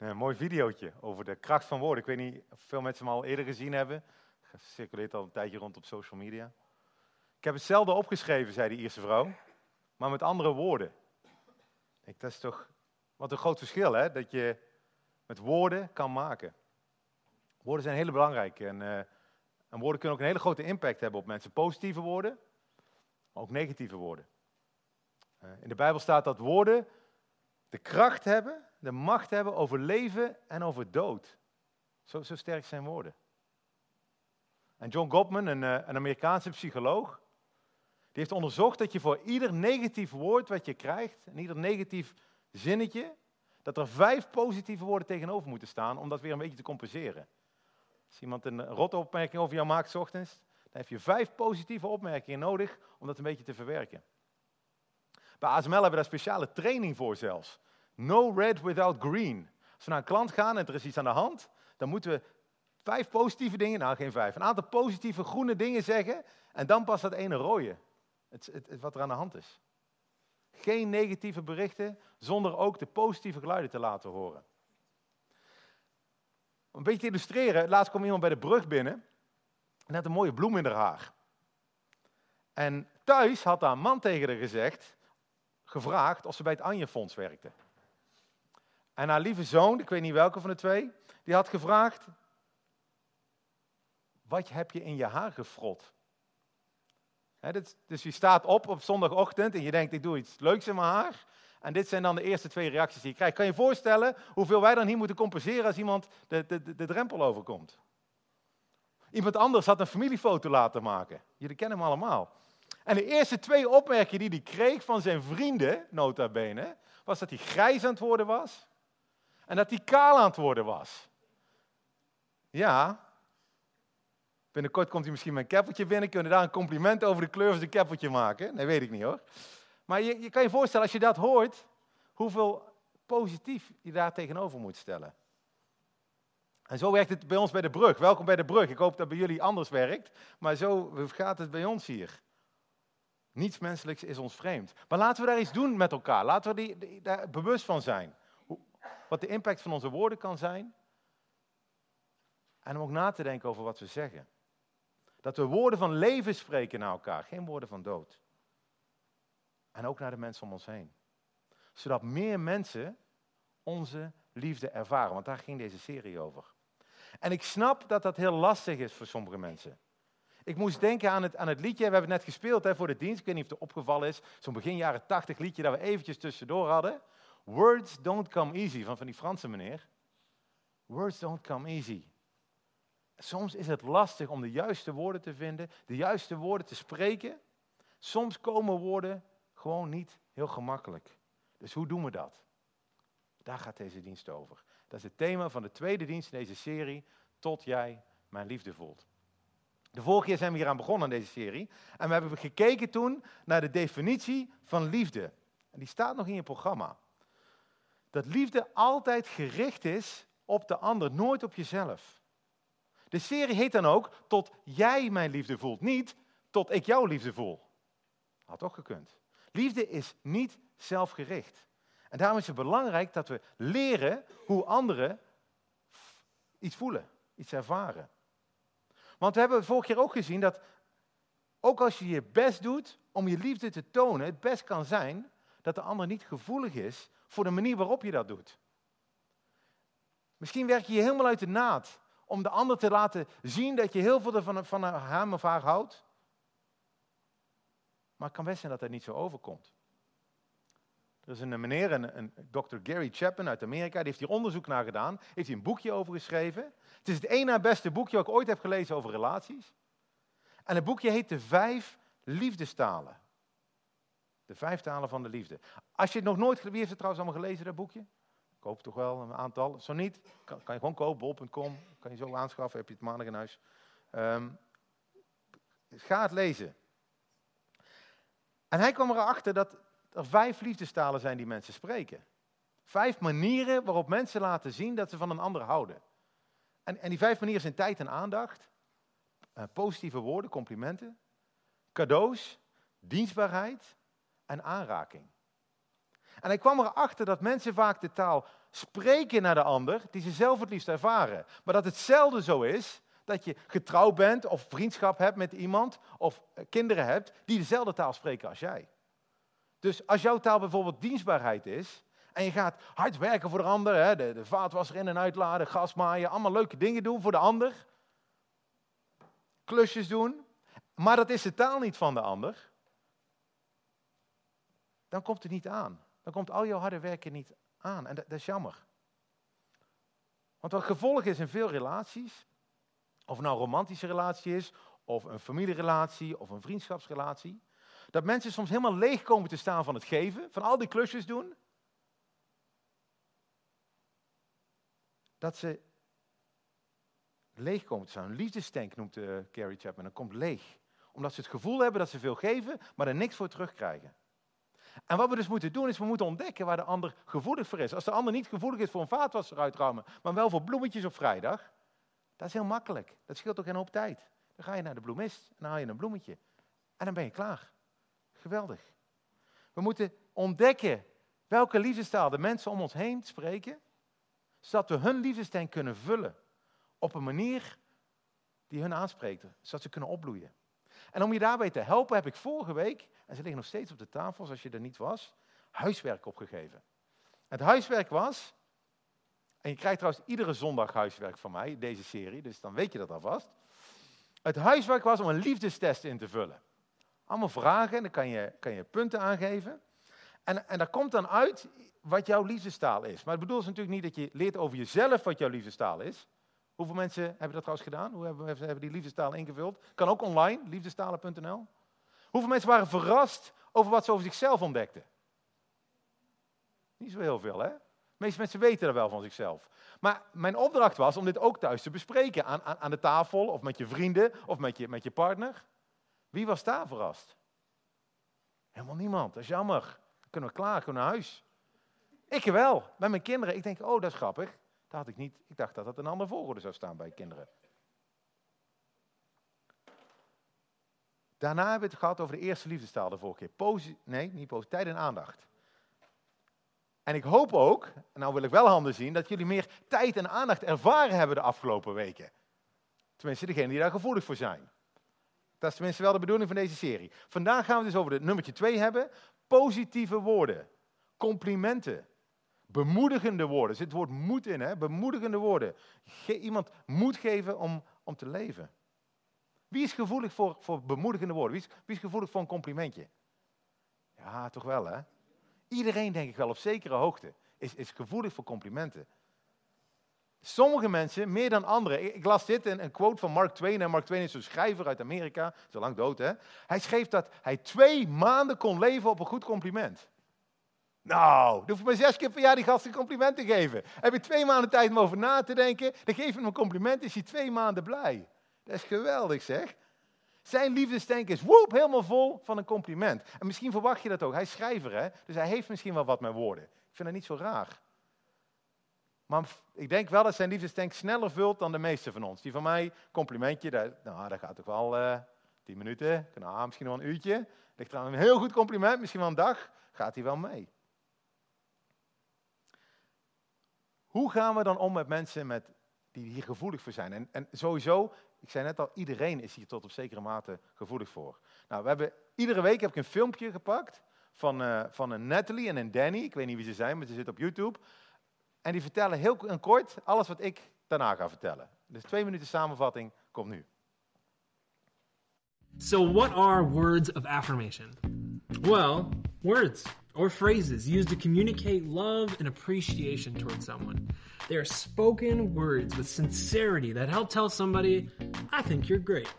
Een mooi videootje over de kracht van woorden. Ik weet niet of veel mensen hem al eerder gezien hebben. Het circuleert al een tijdje rond op social media. Ik heb hetzelfde opgeschreven, zei de Ierse vrouw, maar met andere woorden. Ik, dat is toch wat een groot verschil, hè? Dat je met woorden kan maken. Woorden zijn heel belangrijk en woorden kunnen ook een hele grote impact hebben op mensen. Positieve woorden, maar ook negatieve woorden. In de Bijbel staat dat woorden de kracht hebben, de macht hebben over leven en over dood. Zo sterk zijn woorden. En John Gottman, een Amerikaanse psycholoog, die heeft onderzocht dat je voor ieder negatief woord wat je krijgt, en ieder negatief zinnetje, dat er 5 positieve woorden tegenover moeten staan om dat weer een beetje te compenseren. Als iemand een rotte opmerking over jou maakt 's ochtends, dan heb je 5 positieve opmerkingen nodig om dat een beetje te verwerken. Bij ASML hebben we daar speciale training voor zelfs. No red without green. Als we naar een klant gaan en er is iets aan de hand, dan moeten we 5 positieve dingen, nou geen 5, een aantal positieve groene dingen zeggen en dan pas dat ene rode, wat er aan de hand is. Geen negatieve berichten zonder ook de positieve geluiden te laten horen. Om een beetje te illustreren, laatst kwam iemand bij de brug binnen en had een mooie bloem in haar haar. En thuis had haar man tegen haar gevraagd of ze bij het Anjefonds werkte. En haar lieve zoon, ik weet niet welke van de twee, die had gevraagd: wat heb je in je haar gefrot? Dus je staat op zondagochtend en je denkt, ik doe iets leuks in mijn haar. En dit zijn dan de eerste 2 reacties die je krijgt. Kan je je voorstellen hoeveel wij dan hier moeten compenseren als iemand de drempel overkomt? Iemand anders had een familiefoto laten maken. Jullie kennen hem allemaal. En de eerste 2 opmerkingen die hij kreeg van zijn vrienden, nota bene, was dat hij grijs aan het worden was en dat hij kaal aan het worden was. Ja, binnenkort komt hij misschien mijn keppeltje binnen. Kunnen we daar een compliment over de kleur van zijn keppeltje maken? Nee, weet ik niet hoor. Maar je kan je voorstellen, als je dat hoort, hoeveel positief je daar tegenover moet stellen. En zo werkt het bij ons bij de brug. Welkom bij de brug. Ik hoop dat het bij jullie anders werkt. Maar zo gaat het bij ons hier. Niets menselijks is ons vreemd. Maar laten we daar iets doen met elkaar. Laten we daar bewust van zijn. Wat de impact van onze woorden kan zijn. En om ook na te denken over wat we zeggen. Dat we woorden van leven spreken naar elkaar, geen woorden van dood. En ook naar de mensen om ons heen. Zodat meer mensen onze liefde ervaren. Want daar ging deze serie over. En ik snap dat dat heel lastig is voor sommige mensen. Ik moest denken aan het liedje, we hebben het net gespeeld voor de dienst. Ik weet niet of het opgevallen is. Zo'n begin jaren 80 liedje dat we eventjes tussendoor hadden. Words don't come easy, van die Franse meneer. Words don't come easy. Soms is het lastig om de juiste woorden te vinden, de juiste woorden te spreken. Soms komen woorden gewoon niet heel gemakkelijk. Dus hoe doen we dat? Daar gaat deze dienst over. Dat is het thema van de tweede dienst in deze serie, Tot jij mijn liefde voelt. De vorige keer zijn we hieraan begonnen aan deze serie. En we hebben gekeken toen naar de definitie van liefde. En die staat nog in je programma. Dat liefde altijd gericht is op de ander, nooit op jezelf. De serie heet dan ook Tot jij mijn liefde voelt, niet Tot ik jouw liefde voel. Had ook gekund. Liefde is niet zelfgericht. En daarom is het belangrijk dat we leren hoe anderen iets voelen, iets ervaren. Want we hebben vorige keer ook gezien dat, ook als je je best doet om je liefde te tonen, het best kan zijn dat de ander niet gevoelig is voor de manier waarop je dat doet. Misschien werk je je helemaal uit de naad om de ander te laten zien dat je heel veel ervan van hem of haar houdt. Maar het kan best zijn dat dat niet zo overkomt. Er is een meneer, een Dr. Gary Chapman uit Amerika, die heeft hier onderzoek naar gedaan. Heeft hier een boekje over geschreven. Het is het één na beste boekje wat ik ooit heb gelezen over relaties. En het boekje heet De Vijf Liefdestalen. De 5 talen van de liefde. Als je het nog nooit... Wie heeft het trouwens allemaal gelezen, dat boekje? Koop toch wel een aantal. Zo niet, kan je gewoon kopen, bol.com. Kan je zo aanschaffen, heb je het maandag in huis. Ga het lezen. En hij kwam erachter dat er 5 liefdestalen zijn die mensen spreken. 5 manieren waarop mensen laten zien dat ze van een ander houden. En die 5 manieren zijn tijd en aandacht. Positieve woorden, complimenten. Cadeaus, dienstbaarheid en aanraking. En hij kwam erachter dat mensen vaak de taal spreken naar de ander die ze zelf het liefst ervaren. Maar dat hetzelfde zo is dat je getrouwd bent of vriendschap hebt met iemand of kinderen hebt die dezelfde taal spreken als jij. Dus als jouw taal bijvoorbeeld dienstbaarheid is en je gaat hard werken voor de ander, hè, de vaatwasser in en uitladen, gas maaien, allemaal leuke dingen doen voor de ander, klusjes doen, maar dat is de taal niet van de ander, dan komt het niet aan. Dan komt al jouw harde werken niet aan. En dat is jammer. Want wat gevolg is in veel relaties, of het nou een romantische relatie is, of een familierelatie, of een vriendschapsrelatie, dat mensen soms helemaal leeg komen te staan van het geven, van al die klusjes doen, dat ze leeg komen te staan. Een liefdestank noemt Gary Chapman, dat komt leeg. Omdat ze het gevoel hebben dat ze veel geven, maar er niks voor terugkrijgen. En wat we dus moeten doen, is we moeten ontdekken waar de ander gevoelig voor is. Als de ander niet gevoelig is voor een vaatwasser uitruimen, maar wel voor bloemetjes op vrijdag, dat is heel makkelijk. Dat scheelt ook een hoop tijd. Dan ga je naar de bloemist en dan haal je een bloemetje. En dan ben je klaar. Geweldig. We moeten ontdekken welke liefdestaal de mensen om ons heen spreken, zodat we hun liefdestank kunnen vullen op een manier die hun aanspreekt, zodat ze kunnen opbloeien. En om je daarbij te helpen heb ik vorige week, en ze liggen nog steeds op de tafel, als je er niet was, huiswerk opgegeven. Het huiswerk was, en je krijgt trouwens iedere zondag huiswerk van mij, deze serie, dus dan weet je dat alvast. Het huiswerk was om een liefdestest in te vullen. Allemaal vragen, en dan kan je punten aangeven. En daar komt dan uit wat jouw liefdestaal is. Maar het bedoelt natuurlijk niet dat je leert over jezelf wat jouw liefdestaal is. Hoeveel mensen hebben dat trouwens gedaan? Hoe hebben die liefdestaal ingevuld? Kan ook online, liefdestalen.nl. Hoeveel mensen waren verrast over wat ze over zichzelf ontdekten? Niet zo heel veel, hè? De meeste mensen weten er wel van zichzelf. Maar mijn opdracht was om dit ook thuis te bespreken. Aan de tafel, of met je vrienden, of met je partner. Wie was daar verrast? Helemaal niemand, dat is jammer. Dan kunnen we klaar, kunnen we naar huis. Ik wel, met mijn kinderen. Ik denk, oh, dat is grappig. Dat had ik niet. Ik dacht dat dat een andere volgorde zou staan bij kinderen. Daarna hebben we het gehad over de eerste liefdestaal de vorige keer. Tijd en aandacht. En ik hoop ook, nou wil ik wel handen zien, dat jullie meer tijd en aandacht ervaren hebben de afgelopen weken. Tenminste, degenen die daar gevoelig voor zijn. Dat is tenminste wel de bedoeling van deze serie. Vandaag gaan we dus over het nummertje 2 hebben. Positieve woorden. Complimenten. Bemoedigende woorden. Er zit het woord moed in, hè? Bemoedigende woorden. Iemand moed geven om te leven. Wie is gevoelig voor bemoedigende woorden? Wie is gevoelig voor een complimentje? Ja, toch wel, hè? Iedereen, denk ik wel, op zekere hoogte is gevoelig voor complimenten. Sommige mensen, meer dan anderen. Ik las dit, een quote van Mark Twain. En Mark Twain is een schrijver uit Amerika, is al lang dood, hè? Hij schreef dat hij 2 maanden kon leven op een goed compliment. Nou, dan hoef je maar 6 keer per jaar die gasten complimenten te geven. Heb je 2 maanden tijd om over na te denken, dan geef je hem een compliment, is hij 2 maanden blij. Dat is geweldig, zeg. Zijn liefdestank is helemaal vol van een compliment. En misschien verwacht je dat ook. Hij is schrijver, hè? Dus hij heeft misschien wel wat met woorden. Ik vind dat niet zo raar. Maar ik denk wel dat zijn liefdestank sneller vult dan de meeste van ons. Die van mij, complimentje, dat gaat toch wel 10 minuten, misschien wel een uurtje. Ligt eraan, een heel goed compliment, misschien wel een dag, gaat hij wel mee. Hoe gaan we dan om met mensen die hier gevoelig voor zijn? En sowieso, ik zei net al, iedereen is hier tot op zekere mate gevoelig voor. Nou, iedere week heb ik een filmpje gepakt van een Natalie en een Danny. Ik weet niet wie ze zijn, maar ze zitten op YouTube. En die vertellen heel kort alles wat ik daarna ga vertellen. Dus 2 minuten samenvatting komt nu. So what are words of affirmation? Well, words or phrases used to communicate love and appreciation towards someone. They are spoken words with sincerity that help tell somebody, I think you're great.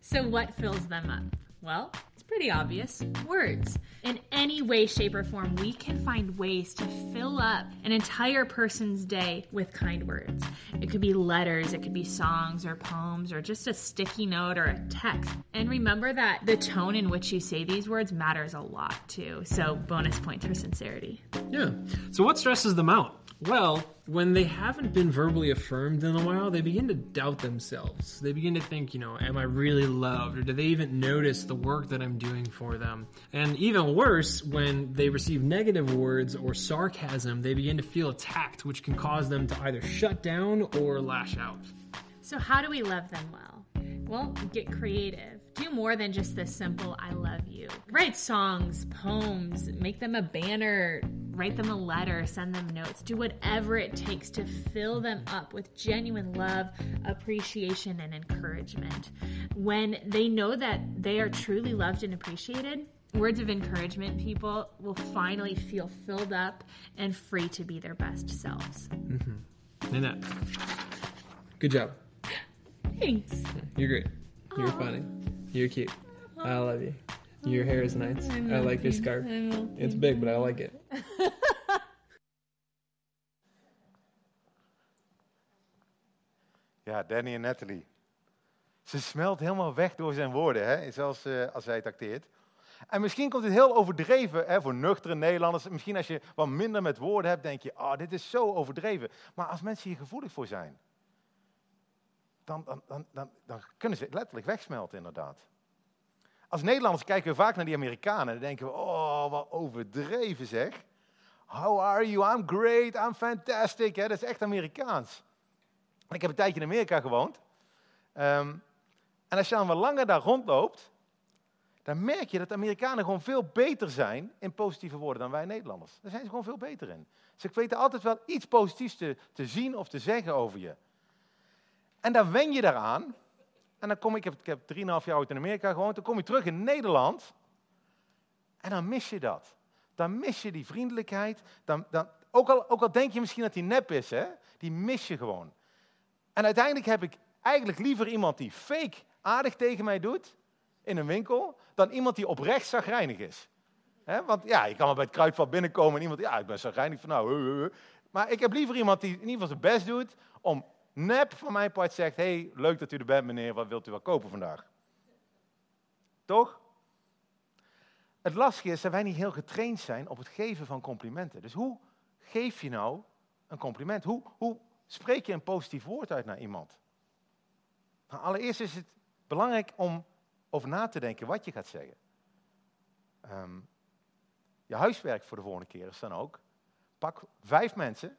So what fills them up? Well, it's pretty obvious. Words. In any way, shape, or form, we can find ways to fill up an entire person's day with kind words. It could be letters, it could be songs or poems, or just a sticky note or a text. And remember that the tone in which you say these words matters a lot too. So bonus points for sincerity. Yeah. So what stresses them out? Well, when they haven't been verbally affirmed in a while, they begin to doubt themselves. They begin to think, am I really loved? Or do they even notice the work that I'm doing for them? And even worse, when they receive negative words or sarcasm, they begin to feel attacked, which can cause them to either shut down or lash out. So how do we love them well? Well, get creative. Do more than just this simple, I love you. Write songs, poems, make them a banner, write them a letter, send them notes. Do whatever it takes to fill them up with genuine love, appreciation, and encouragement. When they know that they are truly loved and appreciated, words of encouragement, people will finally feel filled up and free to be their best selves. Mm-hmm. Nanette, good job. Thanks. You're great. You're funny. You're cute. I love you. Your hair is nice. I like your scarf. It's big, but I like it. Ja, Danny en Natalie. Ze smelt helemaal weg door zijn woorden, hè? Zelfs als hij het acteert. En misschien komt het heel overdreven, hè, voor nuchtere Nederlanders. Misschien als je wat minder met woorden hebt, denk je, dit is zo overdreven. Maar als mensen hier gevoelig voor zijn, dan kunnen ze letterlijk wegsmelten, inderdaad. Als Nederlanders kijken we vaak naar die Amerikanen en denken we, wat overdreven zeg. How are you? I'm great, I'm fantastic. Hè? Dat is echt Amerikaans. Ik heb een tijdje in Amerika gewoond. En als je dan wat langer daar rondloopt, dan merk je dat de Amerikanen gewoon veel beter zijn in positieve woorden dan wij Nederlanders. Daar zijn ze gewoon veel beter in. Ze weten altijd wel iets positiefs te zien of te zeggen over je. En dan wen je daaraan. En dan kom ik heb 3,5 jaar ooit in Amerika gewoond. Dan kom je terug in Nederland. En dan mis je dat. Dan mis je die vriendelijkheid. Ook al denk je misschien dat die nep is, hè? Die mis je gewoon. En uiteindelijk heb ik eigenlijk liever iemand die fake aardig tegen mij doet in een winkel, dan iemand die oprecht chagrijnig is. Hè? Want ja, je kan wel bij het Kruidvat binnenkomen en iemand, ik ben chagrijnig van Maar ik heb liever iemand die in ieder geval zijn best doet om nep van mijn part zegt, hey, leuk dat u er bent meneer, wat wilt u wel kopen vandaag? Toch? Het lastige is dat wij niet heel getraind zijn op het geven van complimenten. Dus hoe geef je nou een compliment? Hoe spreek je een positief woord uit naar iemand? Nou, allereerst is het belangrijk om over na te denken wat je gaat zeggen. Je huiswerk voor de volgende keer is dan ook, pak 5 mensen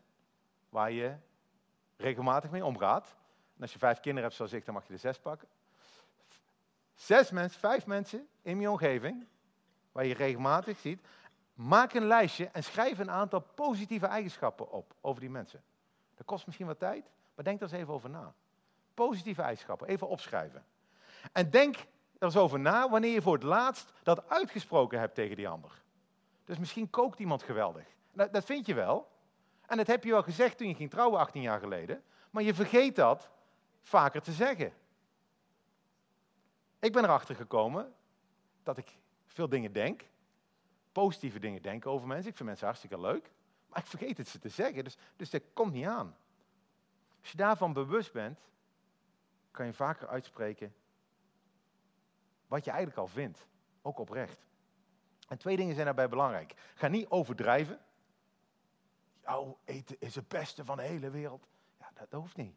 waar je regelmatig mee omgaat. En als je 5 kinderen hebt zoals ik, dan mag je er 6 pakken. 5 mensen in je omgeving, waar je regelmatig ziet. Maak een lijstje en schrijf een aantal positieve eigenschappen op over die mensen. Dat kost misschien wat tijd, maar denk er eens even over na. Positieve eigenschappen, even opschrijven. En denk er eens over na wanneer je voor het laatst dat uitgesproken hebt tegen die ander. Dus misschien kookt iemand geweldig. Dat vind je wel. En dat heb je wel gezegd toen je ging trouwen 18 jaar geleden. Maar je vergeet dat vaker te zeggen. Ik ben erachter gekomen dat ik veel dingen denk. Positieve dingen denk over mensen. Ik vind mensen hartstikke leuk. Maar ik vergeet het ze te zeggen. Dus dat komt niet aan. Als je daarvan bewust bent, kan je vaker uitspreken wat je eigenlijk al vindt. Ook oprecht. En 2 dingen zijn daarbij belangrijk. Ga niet overdrijven. Eten is het beste van de hele wereld. Ja, dat hoeft niet.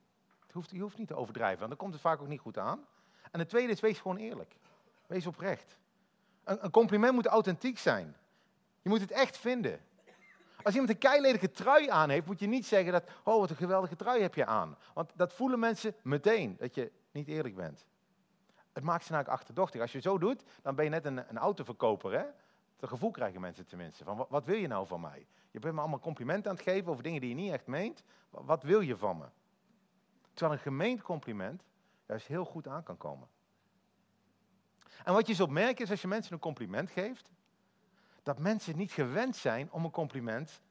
Je hoeft niet te overdrijven, want dan komt het vaak ook niet goed aan. En het tweede is, wees gewoon eerlijk. Wees oprecht. Een compliment moet authentiek zijn. Je moet het echt vinden. Als iemand een keiledige trui aan heeft, moet je niet zeggen dat, wat een geweldige trui heb je aan. Want dat voelen mensen meteen, dat je niet eerlijk bent. Het maakt ze namelijk achterdochtig. Als je zo doet, dan ben je net een autoverkoper, hè? Dat gevoel krijgen mensen tenminste. Van, wat wil je nou van mij? Je bent me allemaal complimenten aan het geven over dingen die je niet echt meent. Wat wil je van me? Terwijl een gemeend compliment juist heel goed aan kan komen. En wat je zult merken is als je mensen een compliment geeft, dat mensen niet gewend zijn om een compliment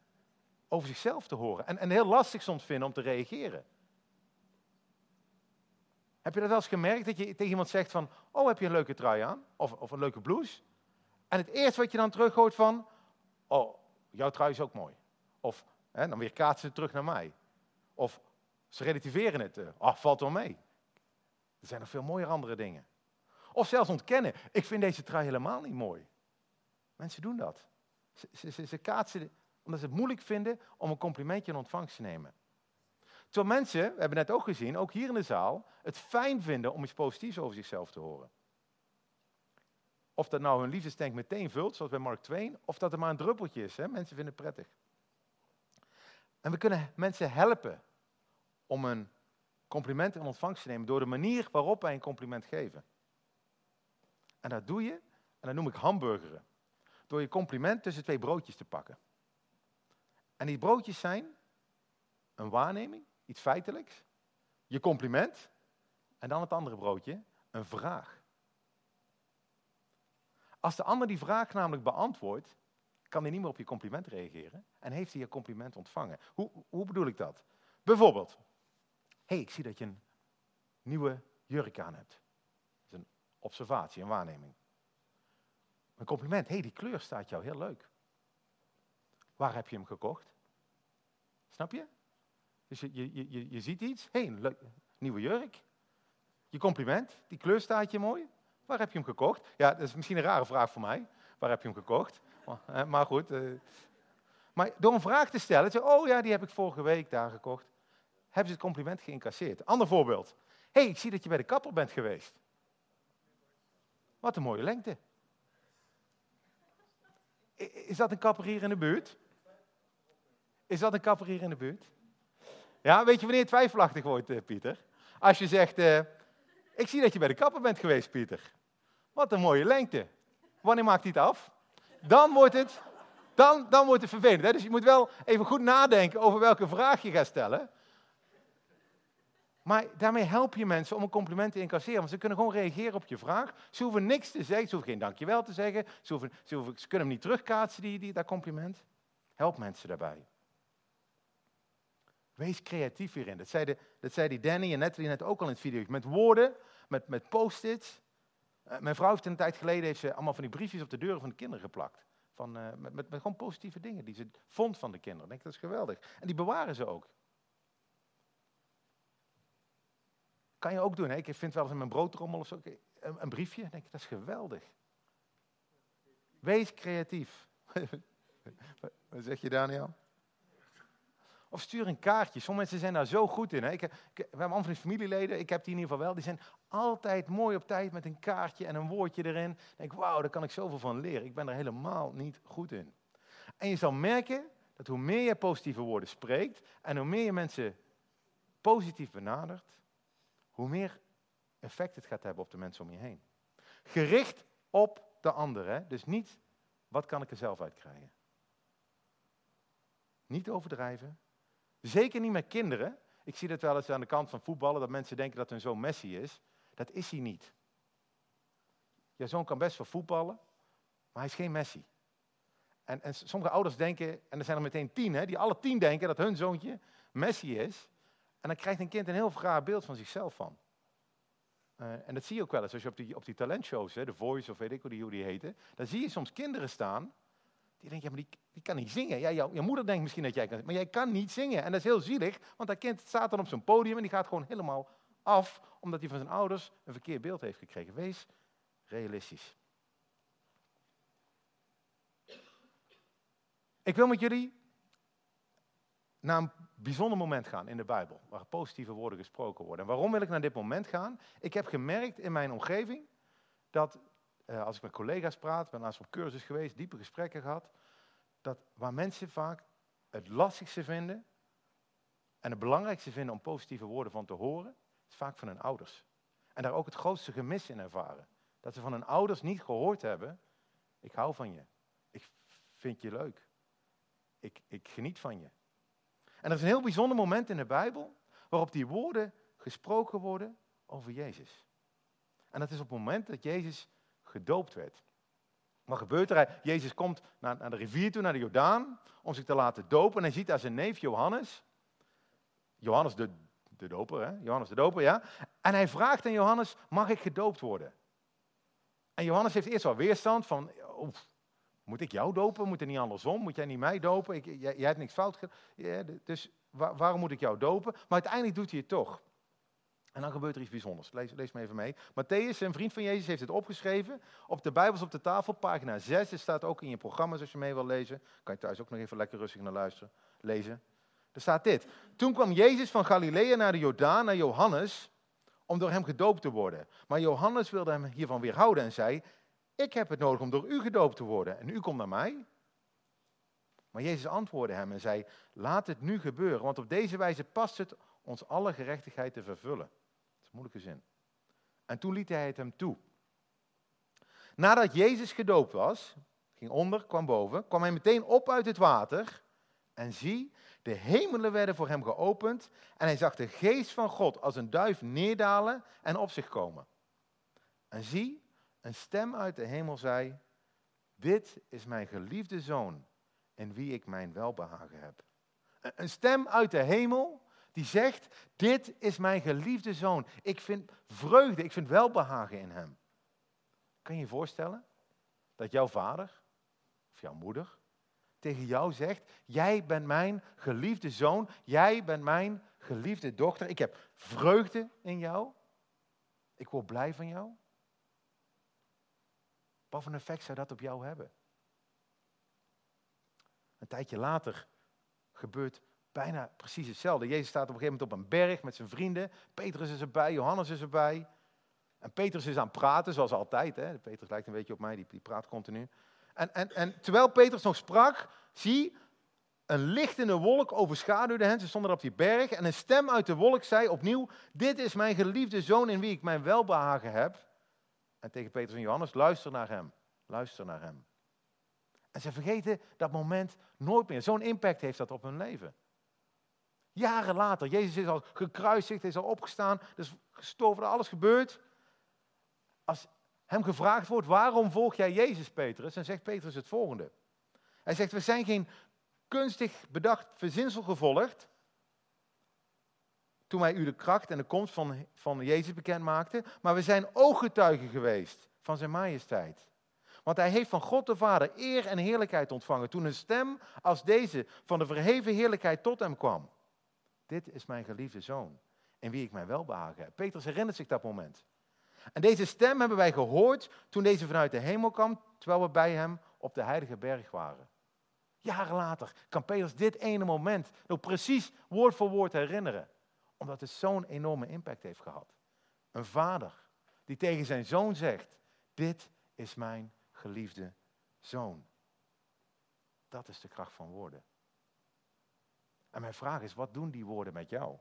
over zichzelf te horen. En heel lastig soms vinden om te reageren. Heb je dat wel eens gemerkt dat je tegen iemand zegt van, heb je een leuke trui aan? Of een leuke blouse? En het eerste wat je dan teruggooit van, jouw trui is ook mooi. Of, dan weer kaatsen ze terug naar mij. Of, ze relativeren het. Valt wel mee. Er zijn nog veel mooier andere dingen. Of zelfs ontkennen. Ik vind deze trui helemaal niet mooi. Mensen doen dat. Ze kaatsen omdat ze het moeilijk vinden om een complimentje in ontvangst te nemen. Terwijl mensen, we hebben net ook gezien, ook hier in de zaal, het fijn vinden om iets positiefs over zichzelf te horen. Of dat nou hun liefdestank meteen vult, zoals bij Mark Twain, of dat er maar een druppeltje is. Hè? Mensen vinden het prettig. En we kunnen mensen helpen om een compliment in ontvangst te nemen door de manier waarop wij een compliment geven. En dat doe je, en dat noem ik hamburgeren. Door je compliment tussen twee broodjes te pakken. En die broodjes zijn een waarneming, iets feitelijks, je compliment, en dan het andere broodje, een vraag. Als de ander die vraag namelijk beantwoordt, kan hij niet meer op je compliment reageren en heeft hij je compliment ontvangen. Hoe bedoel ik dat? Bijvoorbeeld, hey, ik zie dat je een nieuwe jurk aan hebt. Dat is een observatie, een waarneming. Een compliment, hey, die kleur staat jou heel leuk. Waar heb je hem gekocht? Snap je? Dus je ziet iets, hey, een nieuwe jurk. Je compliment, die kleur staat je mooi. Waar heb je hem gekocht? Ja, dat is misschien een rare vraag voor mij. Waar heb je hem gekocht? Maar goed. Maar door een vraag te stellen, te zeggen, oh ja, die heb ik vorige week daar gekocht. Hebben ze het compliment geïncasseerd. Ander voorbeeld. Hé, ik zie dat je bij de kapper bent geweest. Wat een mooie lengte. Is dat een kapper hier in de buurt? Is dat een kapper hier in de buurt? Ja, weet je wanneer je twijfelachtig wordt, Pieter? Als je zegt, ik zie dat je bij de kapper bent geweest, Pieter. Wat een mooie lengte. Wanneer maakt hij het af? Dan wordt het vervelend. Hè? Dus je moet wel even goed nadenken over welke vraag je gaat stellen. Maar daarmee help je mensen om een compliment te incasseren. Want ze kunnen gewoon reageren op je vraag. Ze hoeven niks te zeggen. Ze hoeven geen dankjewel te zeggen. Ze kunnen hem niet terugkaatsen, dat compliment. Help mensen daarbij. Wees creatief hierin. Dat zeiden Danny en Natalie net ook al in het video. Met woorden, met post-its. Mijn vrouw heeft een tijd geleden heeft ze allemaal van die briefjes op de deuren van de kinderen geplakt. Met gewoon positieve dingen die ze vond van de kinderen. Ik denk, dat is geweldig. En die bewaren ze ook. Kan je ook doen. Hè? Ik vind wel eens in mijn broodtrommel of zo een briefje. Ik denk, dat is geweldig. Wees creatief. Wat zeg je, Daniel? Of stuur een kaartje. Sommige mensen zijn daar zo goed in. Hè? We hebben andere familieleden, ik heb die in ieder geval wel. Die zijn altijd mooi op tijd met een kaartje en een woordje erin. Dan denk ik, wauw, daar kan ik zoveel van leren. Ik ben er helemaal niet goed in. En je zal merken dat hoe meer je positieve woorden spreekt en hoe meer je mensen positief benadert, hoe meer effect het gaat hebben op de mensen om je heen. Gericht op de ander, hè? Dus niet, wat kan ik er zelf uit krijgen? Niet overdrijven. Zeker niet met kinderen. Ik zie dat wel eens aan de kant van voetballen, dat mensen denken dat hun zoon Messi is. Dat is hij niet. Je zoon kan best wel voetballen, maar hij is geen Messi. En sommige ouders denken, en er zijn er meteen 10, hè, die alle 10 denken dat hun zoontje Messi is. En dan krijgt een kind een heel raar beeld van zichzelf van. En dat zie je ook wel eens als je op die talentshows, hè, The Voice of weet ik hoe die heten, dan zie je soms kinderen staan. Die denkt, ja, maar die kan niet zingen. Ja, jouw moeder denkt misschien dat jij kan zingen, maar jij kan niet zingen. En dat is heel zielig, want dat kind staat dan op zo'n podium en die gaat gewoon helemaal af, omdat hij van zijn ouders een verkeerd beeld heeft gekregen. Wees realistisch. Ik wil met jullie naar een bijzonder moment gaan in de Bijbel, waar positieve woorden gesproken worden. En waarom wil ik naar dit moment gaan? Ik heb gemerkt in mijn omgeving dat als ik met collega's praat, ben laatst op cursus geweest, diepe gesprekken gehad, dat waar mensen vaak het lastigste vinden en het belangrijkste vinden om positieve woorden van te horen, is vaak van hun ouders. En daar ook het grootste gemis in ervaren. Dat ze van hun ouders niet gehoord hebben, ik hou van je, ik vind je leuk, ik geniet van je. En er is een heel bijzonder moment in de Bijbel waarop die woorden gesproken worden over Jezus. En dat is op het moment dat Jezus gedoopt werd. Wat gebeurt er? Jezus komt naar de rivier toe, naar de Jordaan, om zich te laten dopen. En hij ziet daar zijn neef Johannes. Johannes de doper, hè? Johannes de doper, ja. En hij vraagt aan Johannes, mag ik gedoopt worden? En Johannes heeft eerst wel weerstand van, moet ik jou dopen? Moet er niet andersom? Moet jij niet mij dopen? Jij hebt niks fout gedaan. Ja, dus waarom moet ik jou dopen? Maar uiteindelijk doet hij het toch. En dan gebeurt er iets bijzonders. Lees me even mee. Mattheüs, een vriend van Jezus, heeft het opgeschreven. Op de Bijbels op de tafel, pagina 6. Het staat ook in je programma's als je mee wil lezen. Kan je thuis ook nog even lekker rustig naar luisteren. Lezen. Er staat dit. Toen kwam Jezus van Galilea naar de Jordaan, naar Johannes, om door hem gedoopt te worden. Maar Johannes wilde hem hiervan weerhouden en zei, ik heb het nodig om door u gedoopt te worden en u komt naar mij. Maar Jezus antwoordde hem en zei, laat het nu gebeuren, want op deze wijze past het ons alle gerechtigheid te vervullen. Dat is een moeilijke zin. En toen liet hij het hem toe. Nadat Jezus gedoopt was, ging onder, kwam boven, kwam hij meteen op uit het water. En zie, de hemelen werden voor hem geopend en hij zag de geest van God als een duif neerdalen en op zich komen. En zie, een stem uit de hemel zei, dit is mijn geliefde zoon in wie ik mijn welbehagen heb. Een stem uit de hemel die zegt, dit is mijn geliefde zoon. Ik vind vreugde, ik vind welbehagen in hem. Kan je je voorstellen dat jouw vader of jouw moeder tegen jou zegt, jij bent mijn geliefde zoon, jij bent mijn geliefde dochter. Ik heb vreugde in jou. Ik word blij van jou. Wat voor een effect zou dat op jou hebben? Een tijdje later gebeurt bijna precies hetzelfde. Jezus staat op een gegeven moment op een berg met zijn vrienden. Petrus is erbij, Johannes is erbij. En Petrus is aan het praten, zoals altijd. Hè? Petrus lijkt een beetje op mij, die praat continu. En terwijl Petrus nog sprak, zie, een lichtende wolk overschaduwde hen. Ze stonden op die berg en een stem uit de wolk zei opnieuw, dit is mijn geliefde zoon in wie ik mijn welbehagen heb. En tegen Petrus en Johannes, luister naar hem, luister naar hem. En ze vergeten dat moment nooit meer. Zo'n impact heeft dat op hun leven. Jaren later, Jezus is al gekruisigd, is al opgestaan, dus gestorven, alles gebeurt. Als hem gevraagd wordt, waarom volg jij Jezus, Petrus? En zegt Petrus het volgende. Hij zegt, we zijn geen kunstig bedacht verzinsel gevolgd. Toen wij u de kracht en de komst van Jezus bekend maakten. Maar we zijn ooggetuigen geweest van zijn majesteit. Want hij heeft van God de Vader eer en heerlijkheid ontvangen. Toen een stem als deze van de verheven heerlijkheid tot hem kwam. Dit is mijn geliefde zoon. In wie ik mij welbehagen heb. Petrus herinnert zich dat moment. En deze stem hebben wij gehoord toen deze vanuit de hemel kwam, terwijl we bij hem op de heilige berg waren. Jaren later kan Petrus dit ene moment nog precies woord voor woord herinneren. Omdat het zo'n enorme impact heeft gehad. Een vader die tegen zijn zoon zegt, dit is mijn geliefde zoon. Dat is de kracht van woorden. En mijn vraag is, wat doen die woorden met jou?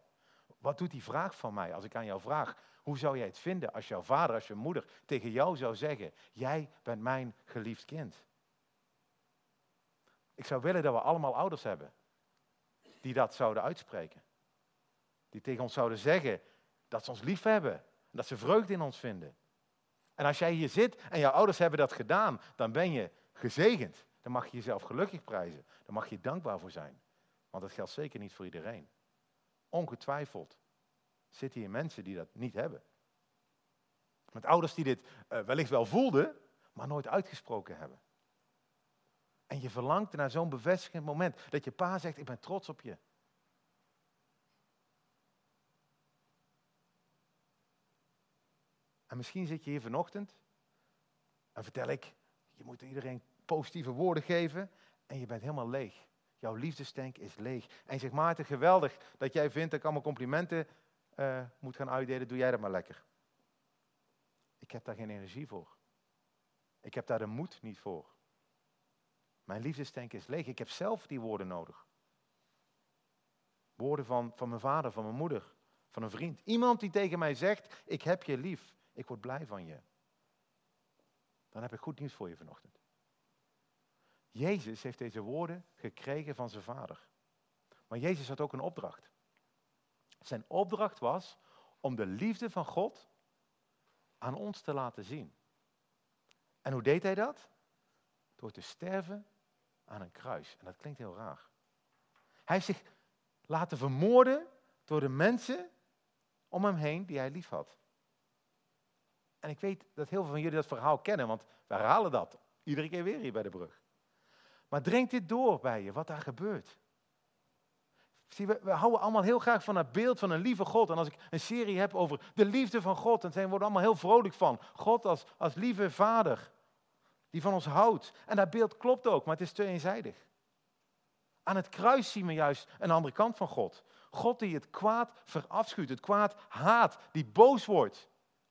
Wat doet die vraag van mij als ik aan jou vraag, hoe zou jij het vinden als jouw vader, als je moeder tegen jou zou zeggen, jij bent mijn geliefd kind? Ik zou willen dat we allemaal ouders hebben die dat zouden uitspreken. Die tegen ons zouden zeggen dat ze ons lief hebben en dat ze vreugde in ons vinden. En als jij hier zit en jouw ouders hebben dat gedaan, dan ben je gezegend. Dan mag je jezelf gelukkig prijzen. Dan mag je dankbaar voor zijn. Want dat geldt zeker niet voor iedereen. Ongetwijfeld zitten hier mensen die dat niet hebben. Met ouders die dit wellicht wel voelden, maar nooit uitgesproken hebben. En je verlangt naar zo'n bevestigend moment, dat je pa zegt, ik ben trots op je. En misschien zit je hier vanochtend en vertel ik, je moet iedereen positieve woorden geven en je bent helemaal leeg. Jouw liefdestank is leeg. En je zegt, Maarten, geweldig dat jij vindt dat ik allemaal complimenten moet gaan uitdelen. Doe jij dat maar lekker. Ik heb daar geen energie voor. Ik heb daar de moed niet voor. Mijn liefdestank is leeg. Ik heb zelf die woorden nodig. Woorden van mijn vader, van mijn moeder, van een vriend. Iemand die tegen mij zegt, ik heb je lief. Ik word blij van je. Dan heb ik goed nieuws voor je vanochtend. Jezus heeft deze woorden gekregen van zijn vader. Maar Jezus had ook een opdracht. Zijn opdracht was om de liefde van God aan ons te laten zien. En hoe deed hij dat? Door te sterven aan een kruis. En dat klinkt heel raar. Hij heeft zich laten vermoorden door de mensen om hem heen die hij lief had. En ik weet dat heel veel van jullie dat verhaal kennen, want we herhalen dat iedere keer weer hier bij de brug. Maar dringt dit door bij je, wat daar gebeurt. Zie, we houden allemaal heel graag van het beeld van een lieve God. En als ik een serie heb over de liefde van God, dan worden we allemaal heel vrolijk van. God als lieve vader, die van ons houdt. En dat beeld klopt ook, maar het is te eenzijdig. Aan het kruis zien we juist een andere kant van God. God die het kwaad verafschuwt, het kwaad haat, die boos wordt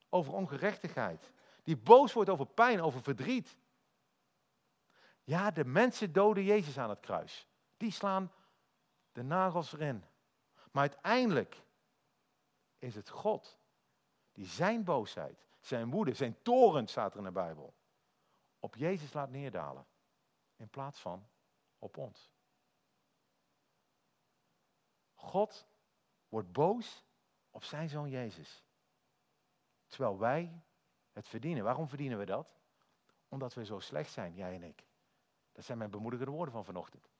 over ongerechtigheid. Die boos wordt over pijn, over verdriet. Ja, de mensen doden Jezus aan het kruis. Die slaan de nagels erin. Maar uiteindelijk is het God die zijn boosheid, zijn woede, zijn toorn, staat er in de Bijbel, op Jezus laat neerdalen in plaats van op ons. God wordt boos op zijn Zoon Jezus. Terwijl wij het verdienen. Waarom verdienen we dat? Omdat we zo slecht zijn, jij en ik. Dat zijn mijn bemoedigende woorden van vanochtend.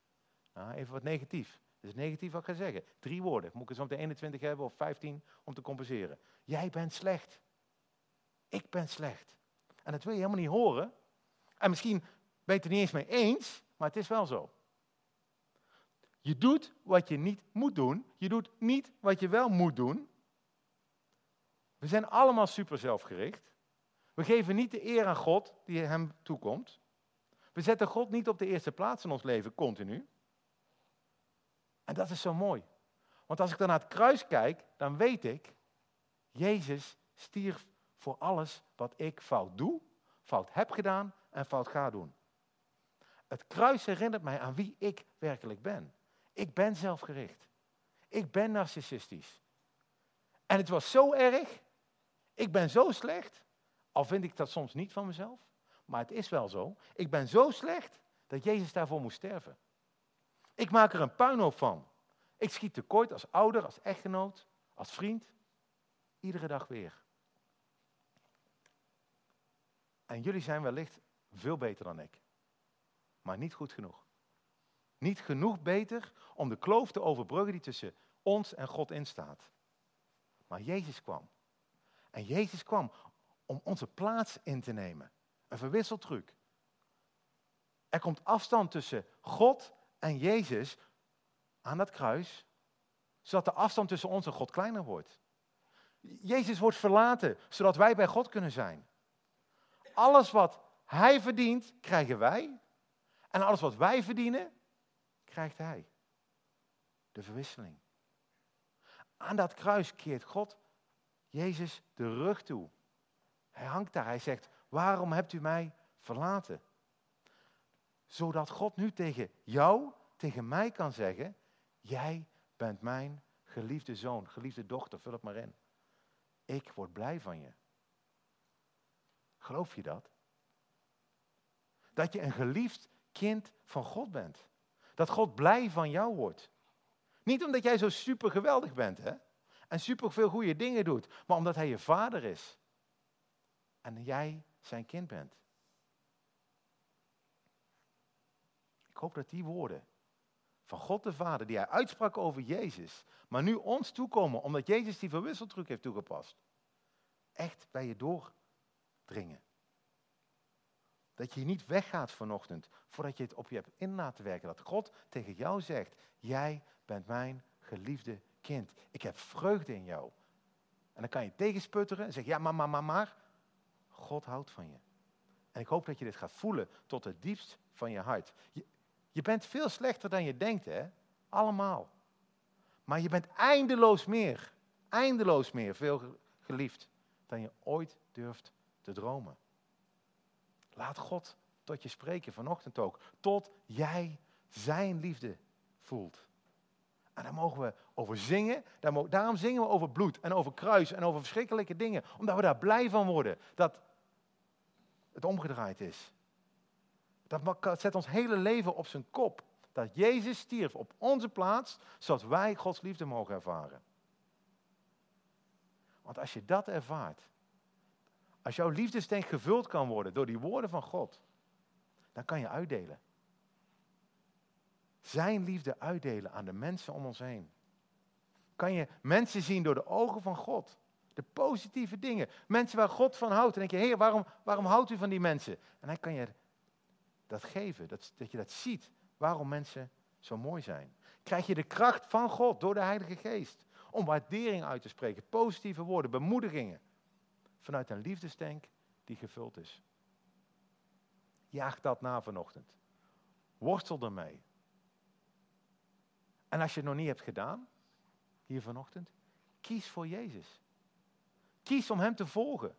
Nou, even wat negatief. Dat is negatief wat ik ga zeggen. 3 woorden. Moet ik er zo meteen 21 hebben of 15 om te compenseren. Jij bent slecht. Ik ben slecht. En dat wil je helemaal niet horen. En misschien ben je het er niet eens mee eens, maar het is wel zo. Je doet wat je niet moet doen. Je doet niet wat je wel moet doen. We zijn allemaal super zelfgericht. We geven niet de eer aan God die hem toekomt. We zetten God niet op de eerste plaats in ons leven, continu. En dat is zo mooi. Want als ik dan naar het kruis kijk, dan weet ik, Jezus stierf voor alles wat ik fout doe, fout heb gedaan en fout ga doen. Het kruis herinnert mij aan wie ik werkelijk ben. Ik ben zelfgericht. Ik ben narcistisch. En het was zo erg. Ik ben zo slecht. Al vind ik dat soms niet van mezelf. Maar het is wel zo. Ik ben zo slecht dat Jezus daarvoor moest sterven. Ik maak er een puinhoop van. Ik schiet tekort als ouder, als echtgenoot, als vriend. Iedere dag weer. En jullie zijn wellicht veel beter dan ik. Maar niet goed genoeg. Niet genoeg beter om de kloof te overbruggen die tussen ons en God instaat. Maar Jezus kwam. En Jezus kwam om onze plaats in te nemen. Een verwisseltruc. Er komt afstand tussen God en Jezus aan dat kruis, zodat de afstand tussen ons en God kleiner wordt. Jezus wordt verlaten, zodat wij bij God kunnen zijn. Alles wat Hij verdient, krijgen wij. En alles wat wij verdienen, krijgt Hij. De verwisseling. Aan dat kruis keert God Jezus de rug toe. Hij hangt daar, Hij zegt, waarom hebt u mij verlaten? Zodat God nu tegen jou, tegen mij kan zeggen, jij bent mijn geliefde zoon, geliefde dochter, vul het maar in. Ik word blij van je. Geloof je dat? Dat je een geliefd kind van God bent. Dat God blij van jou wordt. Niet omdat jij zo super geweldig bent, hè? En super veel goede dingen doet, maar omdat Hij je vader is. En jij zijn kind bent. Ik hoop dat die woorden van God de Vader, die Hij uitsprak over Jezus, maar nu ons toekomen, omdat Jezus die verwisseltruc heeft toegepast, echt bij je doordringen. Dat je niet weggaat vanochtend, voordat je het op je hebt in laten werken. Dat God tegen jou zegt, jij bent mijn geliefde kind. Ik heb vreugde in jou. En dan kan je tegensputteren en zeggen, ja, maar. God houdt van je. En ik hoop dat je dit gaat voelen tot het diepst van je hart. Je bent veel slechter dan je denkt, hè? Allemaal. Maar je bent eindeloos meer, veel geliefd, dan je ooit durft te dromen. Laat God tot je spreken, vanochtend ook, tot jij zijn liefde voelt. En daar mogen we over zingen. Daarom zingen we over bloed en over kruis en over verschrikkelijke dingen. Omdat we daar blij van worden. Dat het omgedraaid is. Dat zet ons hele leven op zijn kop. Dat Jezus stierf op onze plaats, zodat wij Gods liefde mogen ervaren. Want als je dat ervaart, als jouw liefdesdenk gevuld kan worden door die woorden van God, dan kan je uitdelen. Zijn liefde uitdelen aan de mensen om ons heen. Kan je mensen zien door de ogen van God. De positieve dingen. Mensen waar God van houdt. En dan denk je, Heer, waarom houdt u van die mensen? En Hij kan je dat geven. Dat je dat ziet. Waarom mensen zo mooi zijn. Krijg je de kracht van God door de Heilige Geest. Om waardering uit te spreken. Positieve woorden, bemoedigingen. Vanuit een liefdestank die gevuld is. Jaag dat na vanochtend. Worstel ermee. En als je het nog niet hebt gedaan, hier vanochtend, kies voor Jezus. Kies om Hem te volgen.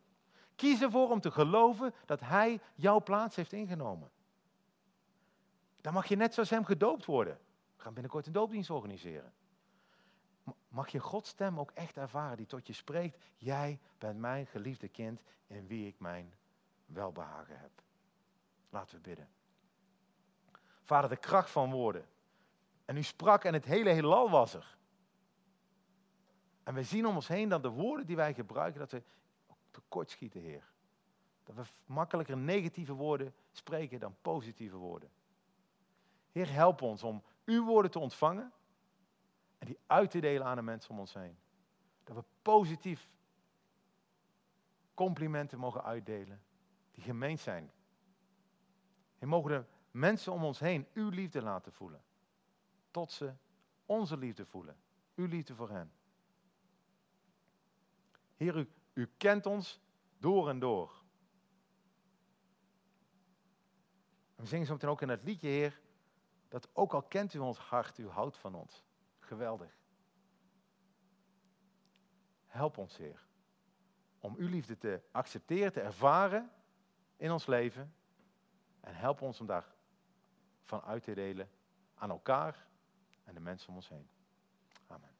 Kies ervoor om te geloven dat Hij jouw plaats heeft ingenomen. Dan mag je net zoals Hem gedoopt worden. We gaan binnenkort een doopdienst organiseren. Mag je Gods stem ook echt ervaren die tot je spreekt. Jij bent mijn geliefde kind in wie ik mijn welbehagen heb. Laten we bidden. Vader, de kracht van woorden. En U sprak en het hele heelal was er. En we zien om ons heen dat de woorden die wij gebruiken, dat we tekortschieten, Heer. Dat we makkelijker negatieve woorden spreken dan positieve woorden. Heer, help ons om Uw woorden te ontvangen en die uit te delen aan de mensen om ons heen. Dat we positief complimenten mogen uitdelen die gemeend zijn. En mogen de mensen om ons heen Uw liefde laten voelen. Tot ze onze liefde voelen. Uw liefde voor hen. Heer, u kent ons door en door. En we zingen zo meteen ook in het liedje, Heer, dat ook al kent U ons hart, U houdt van ons. Geweldig. Help ons, Heer, om Uw liefde te accepteren, te ervaren in ons leven. En help ons om daarvan uit te delen aan elkaar en de mensen om ons heen. Amen.